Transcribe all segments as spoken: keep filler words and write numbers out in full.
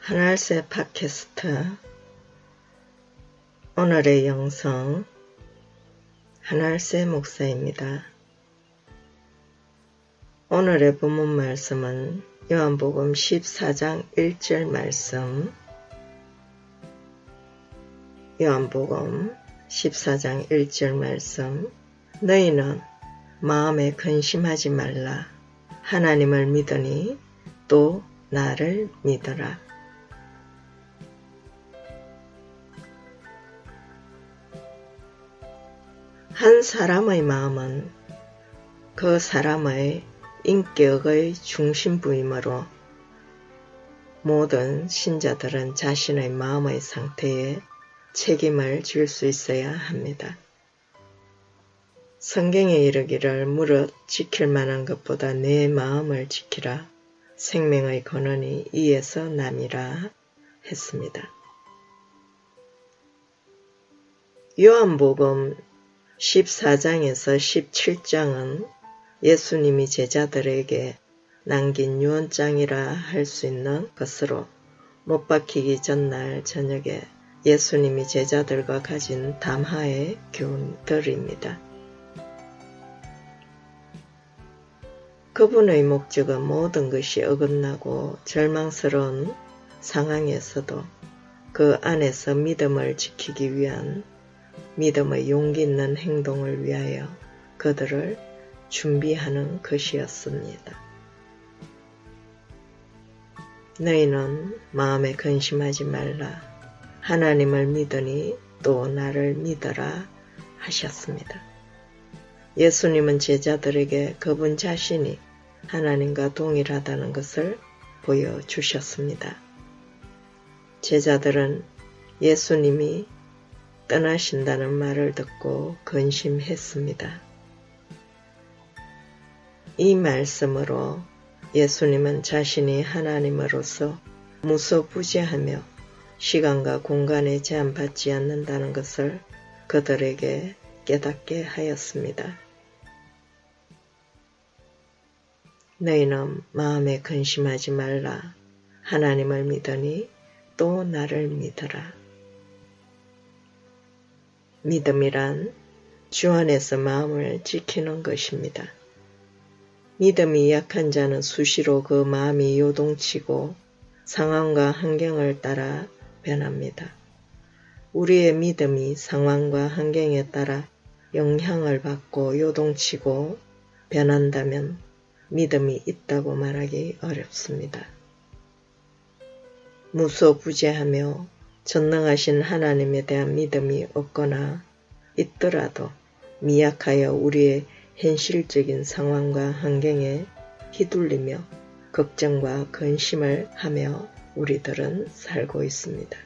한알새 팟캐스트 오늘의 영성 한알새 목사입니다. 오늘의 본문 말씀은 요한복음 십사 장 일 절 말씀 요한복음 십사 장 일 절 말씀 너희는 마음에 근심하지 말라 하나님을 믿으니 또 나를 믿으라. 한 사람의 마음은 그 사람의 인격의 중심부이므로 모든 신자들은 자신의 마음의 상태에 책임을 질 수 있어야 합니다. 성경에 이르기를 무릇 지킬 만한 것보다 내 마음을 지키라 생명의 권한이 이에서 남이라 했습니다. 요한복음 십사 장에서 십칠 장은 예수님이 제자들에게 남긴 유언장이라 할 수 있는 것으로 못 박히기 전날 저녁에 예수님이 제자들과 가진 담화의 교훈들입니다. 그분의 목적은 모든 것이 어긋나고 절망스러운 상황에서도 그 안에서 믿음을 지키기 위한 믿음의 용기 있는 행동을 위하여 그들을 준비하는 것이었습니다. 너희는 마음에 근심하지 말라. 하나님을 믿으니 또 나를 믿어라 하셨습니다. 예수님은 제자들에게 그분 자신이 하나님과 동일하다는 것을 보여주셨습니다. 제자들은 예수님이 떠나신다는 말을 듣고 근심했습니다. 이 말씀으로 예수님은 자신이 하나님으로서 무소부재하며 시간과 공간에 제한받지 않는다는 것을 그들에게 깨닫게 하였습니다. 너희는 마음에 근심하지 말라. 하나님을 믿으니 또 나를 믿어라. 믿음이란 주 안에서 마음을 지키는 것입니다. 믿음이 약한 자는 수시로 그 마음이 요동치고 상황과 환경을 따라 변합니다. 우리의 믿음이 상황과 환경에 따라 영향을 받고 요동치고 변한다면 믿음이 있다고 말하기 어렵습니다. 무소부재하며 전능하신 하나님에 대한 믿음이 없거나 있더라도 미약하여 우리의 현실적인 상황과 환경에 휘둘리며 걱정과 근심을 하며 우리들은 살고 있습니다.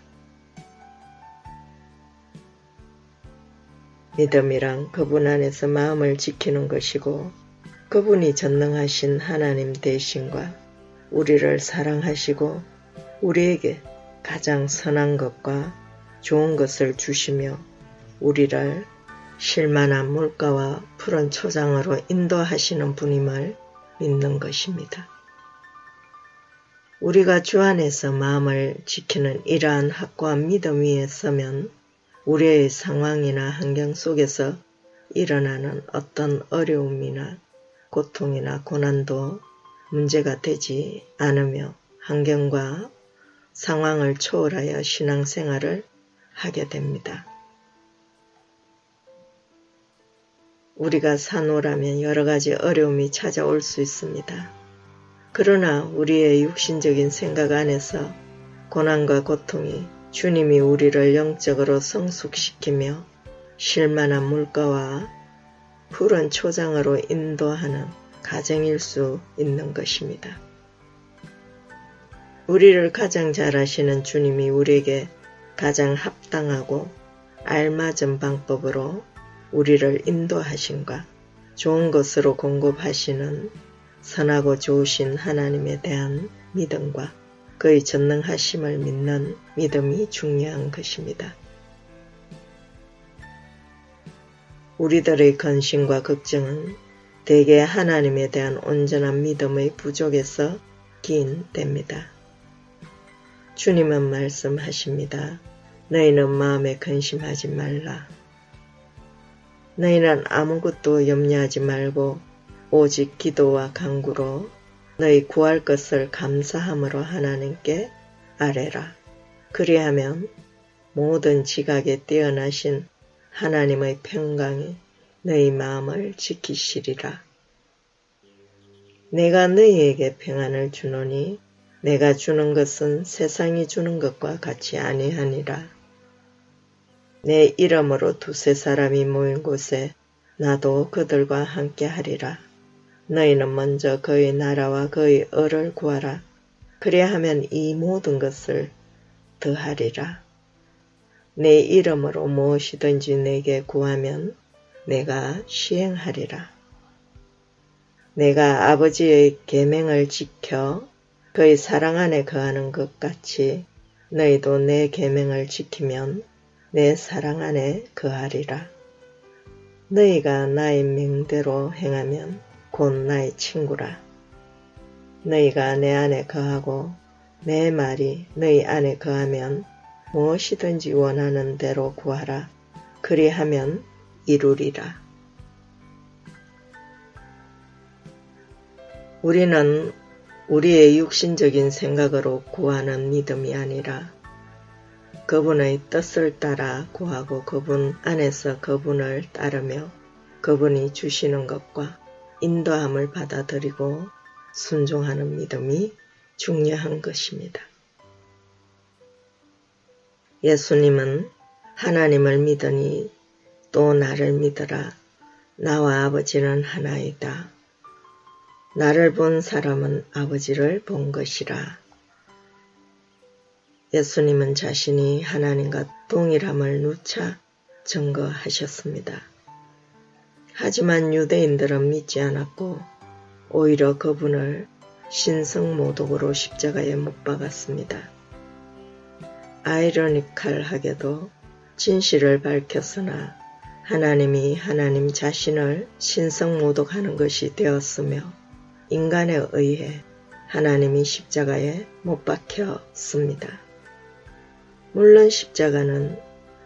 믿음이란 그분 안에서 마음을 지키는 것이고 그분이 전능하신 하나님 대신과 우리를 사랑하시고 우리에게 가장 선한 것과 좋은 것을 주시며 우리를 실만한 물가와 푸른 초장으로 인도하시는 분임을 믿는 것입니다. 우리가 주 안에서 마음을 지키는 이러한 확고한 믿음 위에 서면 우리의 상황이나 환경 속에서 일어나는 어떤 어려움이나 고통이나 고난도 문제가 되지 않으며 환경과 상황을 초월하여 신앙생활을 하게 됩니다. 우리가 산호라면 여러 가지 어려움이 찾아올 수 있습니다. 그러나 우리의 육신적인 생각 안에서 고난과 고통이 주님이 우리를 영적으로 성숙시키며 실만한 물가와 푸른 초장으로 인도하는 가정일 수 있는 것입니다. 우리를 가장 잘 아시는 주님이 우리에게 가장 합당하고 알맞은 방법으로 우리를 인도하신과 좋은 것으로 공급하시는 선하고 좋으신 하나님에 대한 믿음과 그의 전능하심을 믿는 믿음이 중요한 것입니다. 우리들의 근심과 걱정은 대개 하나님에 대한 온전한 믿음의 부족에서 기인됩니다. 주님은 말씀하십니다. 너희는 마음에 근심하지 말라. 너희는 아무것도 염려하지 말고 오직 기도와 간구로 너희 구할 것을 감사함으로 하나님께 아뢰라. 그리하면 모든 지각에 뛰어나신 하나님의 평강이 너희 마음을 지키시리라. 내가 너희에게 평안을 주노니 내가 주는 것은 세상이 주는 것과 같이 아니하니라. 내 이름으로 두세 사람이 모인 곳에 나도 그들과 함께 하리라. 너희는 먼저 그의 나라와 그의 의를 구하라. 그리하면 이 모든 것을 더하리라. 내 이름으로 무엇이든지 내게 구하면 내가 시행하리라. 내가 아버지의 계명을 지켜 그의 사랑 안에 거하는 것 같이 너희도 내 계명을 지키면 내 사랑 안에 거하리라. 너희가 나의 명대로 행하면 곧 나의 친구라. 너희가 내 안에 거하고 내 말이 너희 안에 거하면 무엇이든지 원하는 대로 구하라. 그리하면 이루리라. 우리는 우리의 육신적인 생각으로 구하는 믿음이 아니라 그분의 뜻을 따라 구하고 그분 안에서 그분을 따르며 그분이 주시는 것과 인도함을 받아들이고 순종하는 믿음이 중요한 것입니다. 예수님은 하나님을 믿으니 또 나를 믿으라. 나와 아버지는 하나이다. 나를 본 사람은 아버지를 본 것이라. 예수님은 자신이 하나님과 동일함을 누차 증거하셨습니다. 하지만 유대인들은 믿지 않았고 오히려 그분을 신성모독으로 십자가에 못 박았습니다. 아이러니컬하게도 진실을 밝혔으나 하나님이 하나님 자신을 신성모독하는 것이 되었으며 인간에 의해 하나님이 십자가에 못 박혔습니다. 물론 십자가는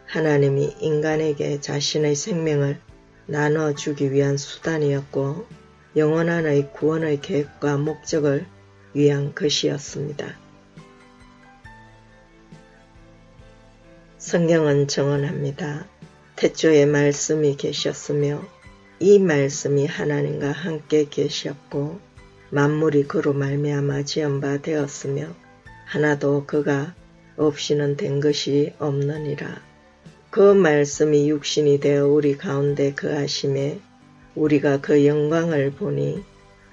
하나님이 인간에게 자신의 생명을 나눠주기 위한 수단이었고 영원한의 구원의 계획과 목적을 위한 것이었습니다. 성경은 증언합니다. 태초에 말씀이 계셨으며 이 말씀이 하나님과 함께 계셨고 만물이 그로 말미암아 지은 바 되었으며 하나도 그가 없이는 된 것이 없느니라. 그 말씀이 육신이 되어 우리 가운데 거하심에 우리가 그 영광을 보니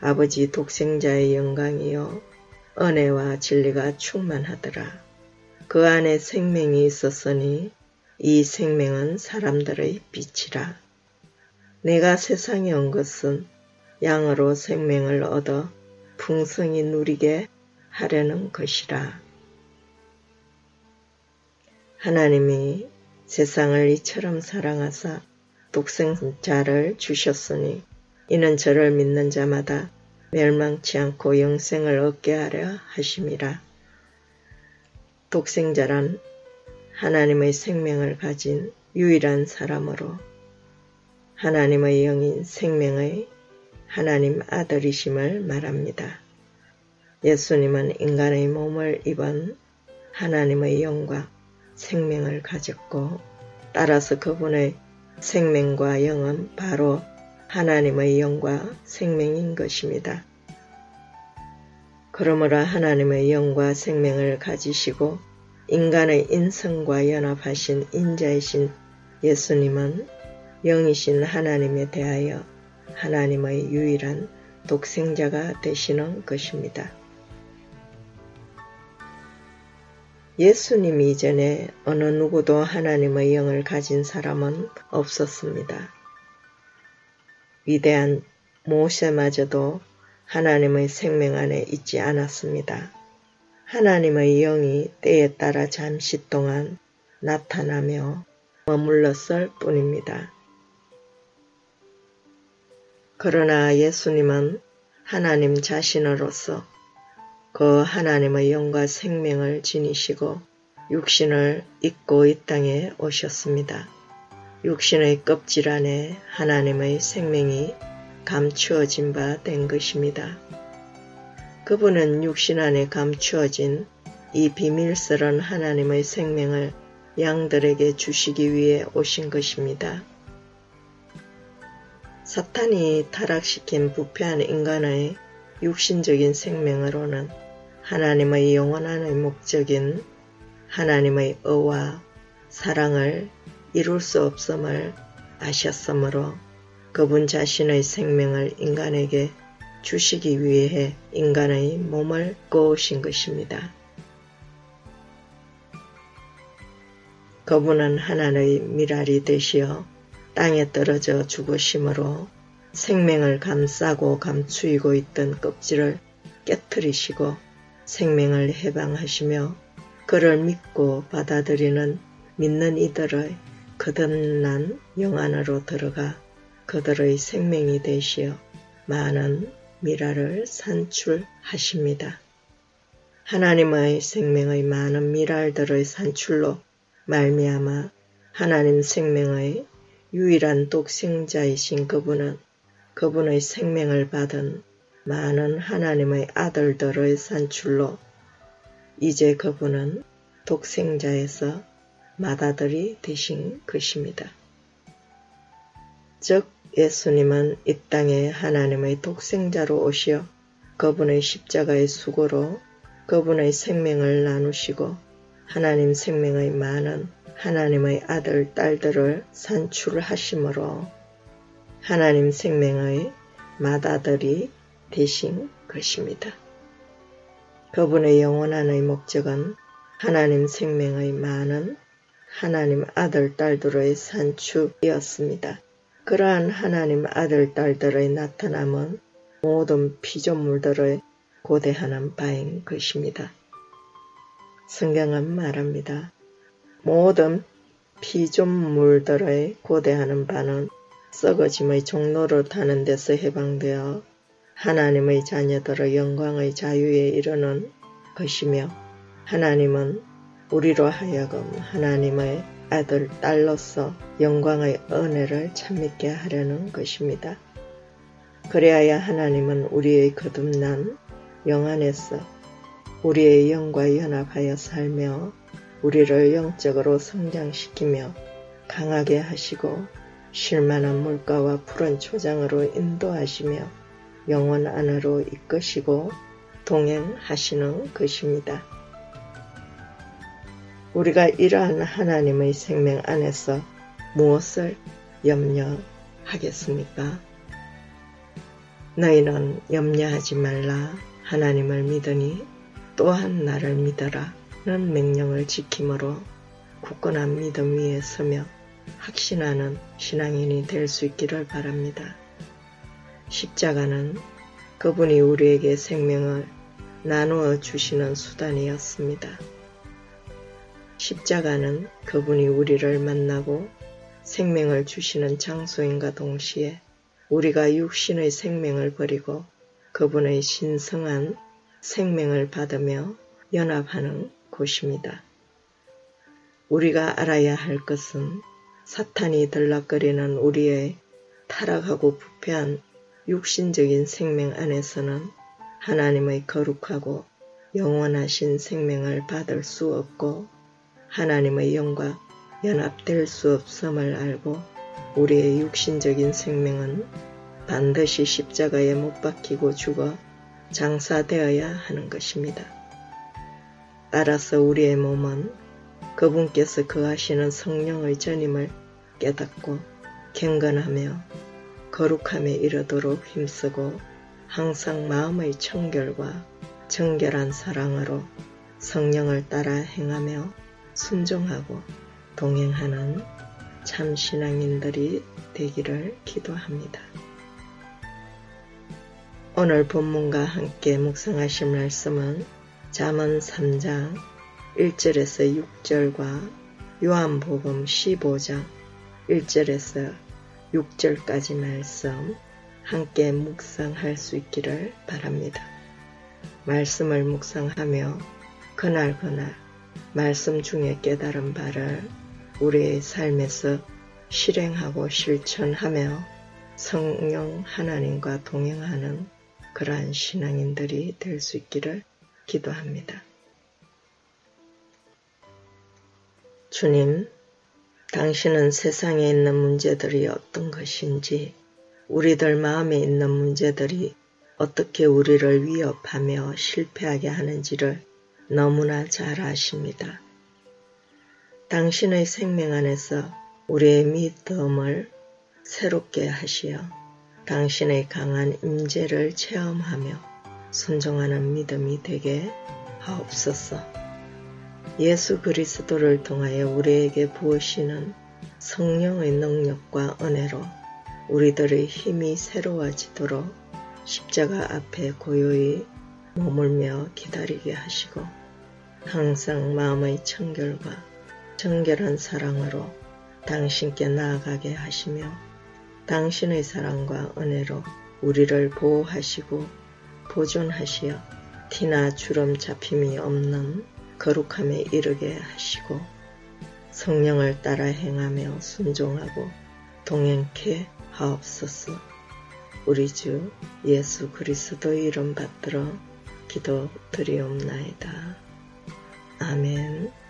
아버지 독생자의 영광이요 은혜와 진리가 충만하더라. 그 안에 생명이 있었으니 이 생명은 사람들의 빛이라. 내가 세상에 온 것은 양으로 생명을 얻어 풍성히 누리게 하려는 것이라. 하나님이 세상을 이처럼 사랑하사 독생자를 주셨으니 이는 저를 믿는 자마다 멸망치 않고 영생을 얻게 하려 하심이라. 독생자란 하나님의 생명을 가진 유일한 사람으로 하나님의 영인 생명의 하나님 아들이심을 말합니다. 예수님은 인간의 몸을 입은 하나님의 영과 생명을 가졌고 따라서 그분의 생명과 영은 바로 하나님의 영과 생명인 것입니다. 그러므로 하나님의 영과 생명을 가지시고 인간의 인성과 연합하신 인자이신 예수님은 영이신 하나님에 대하여 하나님의 유일한 독생자가 되시는 것입니다. 예수님 이전에 어느 누구도 하나님의 영을 가진 사람은 없었습니다. 위대한 모세마저도 하나님의 생명 안에 있지 않았습니다. 하나님의 영이 때에 따라 잠시 동안 나타나며 머물렀을 뿐입니다. 그러나 예수님은 하나님 자신으로서 그 하나님의 영과 생명을 지니시고 육신을 입고 이 땅에 오셨습니다. 육신의 껍질 안에 하나님의 생명이 감추어진 바 된 것입니다. 그분은 육신 안에 감추어진 이 비밀스런 하나님의 생명을 양들에게 주시기 위해 오신 것입니다. 사탄이 타락시킨 부패한 인간의 육신적인 생명으로는 하나님의 영원한 목적인 하나님의 의와 사랑을 이룰 수 없음을 아셨으므로 그분 자신의 생명을 인간에게 주시기 위해 인간의 몸을 꾸으신 것입니다. 그분은 하나님의 미랄이 되시어 땅에 떨어져 죽으심으로 생명을 감싸고 감추이고 있던 껍질을 깨트리시고 생명을 해방하시며 그를 믿고 받아들이는 믿는 이들의 거듭난 영 안으로 들어가 그들의 생명이 되시어 많은 미랄을 산출하십니다. 하나님의 생명의 많은 미랄들의 산출로 말미암아 하나님 생명의 유일한 독생자이신 그분은 그분의 생명을 받은 많은 하나님의 아들들의 산출로 이제 그분은 독생자에서 맏아들이 되신 것입니다. 즉 예수님은 이 땅에 하나님의 독생자로 오시어 그분의 십자가의 수고로 그분의 생명을 나누시고 하나님 생명의 많은 하나님의 아들, 딸들을 산출하심으로 하나님 생명의 맏아들이 되신 것입니다. 그분의 영원한의 목적은 하나님 생명의 많은 하나님 아들, 딸들의 산출이었습니다. 그러한 하나님 아들, 딸들의 나타남은 모든 피조물들의 고대하는 바인 것입니다. 성경은 말합니다. 모든 피조물들의 고대하는 바는 썩어짐의 종로를 타는 데서 해방되어 하나님의 자녀들의 영광의 자유에 이르는 것이며 하나님은 우리로 하여금 하나님의 아들, 딸로서 영광의 은혜를 참있게 하려는 것입니다. 그래야 하나님은 우리의 거듭난 영 안에서 우리의 영과 연합하여 살며 우리를 영적으로 성장시키며 강하게 하시고 쉴만한 물가와 푸른 초장으로 인도하시며 영원 안으로 이끄시고 동행하시는 것입니다. 우리가 이러한 하나님의 생명 안에서 무엇을 염려하겠습니까? 너희는 염려하지 말라. 하나님을 믿으니 또한 나를 믿어라. 는 명령을 지킴으로 굳건한 믿음 위에 서며 확신하는 신앙인이 될 수 있기를 바랍니다. 십자가는 그분이 우리에게 생명을 나누어 주시는 수단이었습니다. 십자가는 그분이 우리를 만나고 생명을 주시는 장소인과 동시에 우리가 육신의 생명을 버리고 그분의 신성한 생명을 받으며 연합하는 곳입니다. 우리가 알아야 할 것은 사탄이 들락거리는 우리의 타락하고 부패한 육신적인 생명 안에서는 하나님의 거룩하고 영원하신 생명을 받을 수 없고 하나님의 영과 연합될 수 없음을 알고 우리의 육신적인 생명은 반드시 십자가에 못 박히고 죽어 장사되어야 하는 것입니다. 따라서 우리의 몸은 그분께서 거하시는 성령의 전임을 깨닫고 경건하며 거룩함에 이르도록 힘쓰고 항상 마음의 청결과 정결한 사랑으로 성령을 따라 행하며 순종하고 동행하는 참 신앙인들이 되기를 기도합니다. 오늘 본문과 함께 묵상하실 말씀은 잠언 삼 장 일 절에서 육 절과 요한복음 십오 장 일 절에서 육 절까지 말씀 함께 묵상할 수 있기를 바랍니다. 말씀을 묵상하며 그날 그날 말씀 중에 깨달은 바를 우리의 삶에서 실행하고 실천하며 성령 하나님과 동행하는 그러한 신앙인들이 될 수 있기를 기도합니다. 주님, 당신은 세상에 있는 문제들이 어떤 것인지, 우리들 마음에 있는 문제들이 어떻게 우리를 위협하며 실패하게 하는지를 너무나 잘 아십니다. 당신의 생명 안에서 우리의 믿음을 새롭게 하시어 당신의 강한 임재를 체험하며 순종하는 믿음이 되게 하옵소서. 예수 그리스도를 통하여 우리에게 부으시는 성령의 능력과 은혜로 우리들의 힘이 새로워지도록 십자가 앞에 고요히 머물며 기다리게 하시고 항상 마음의 청결과 정결한 사랑으로 당신께 나아가게 하시며 당신의 사랑과 은혜로 우리를 보호하시고 보존하시어 티나 주름 잡힘이 없는 거룩함에 이르게 하시고 성령을 따라 행하며 순종하고 동행케 하옵소서. 우리 주 예수 그리스도의 이름 받들어 기도드리옵나이다. 아멘.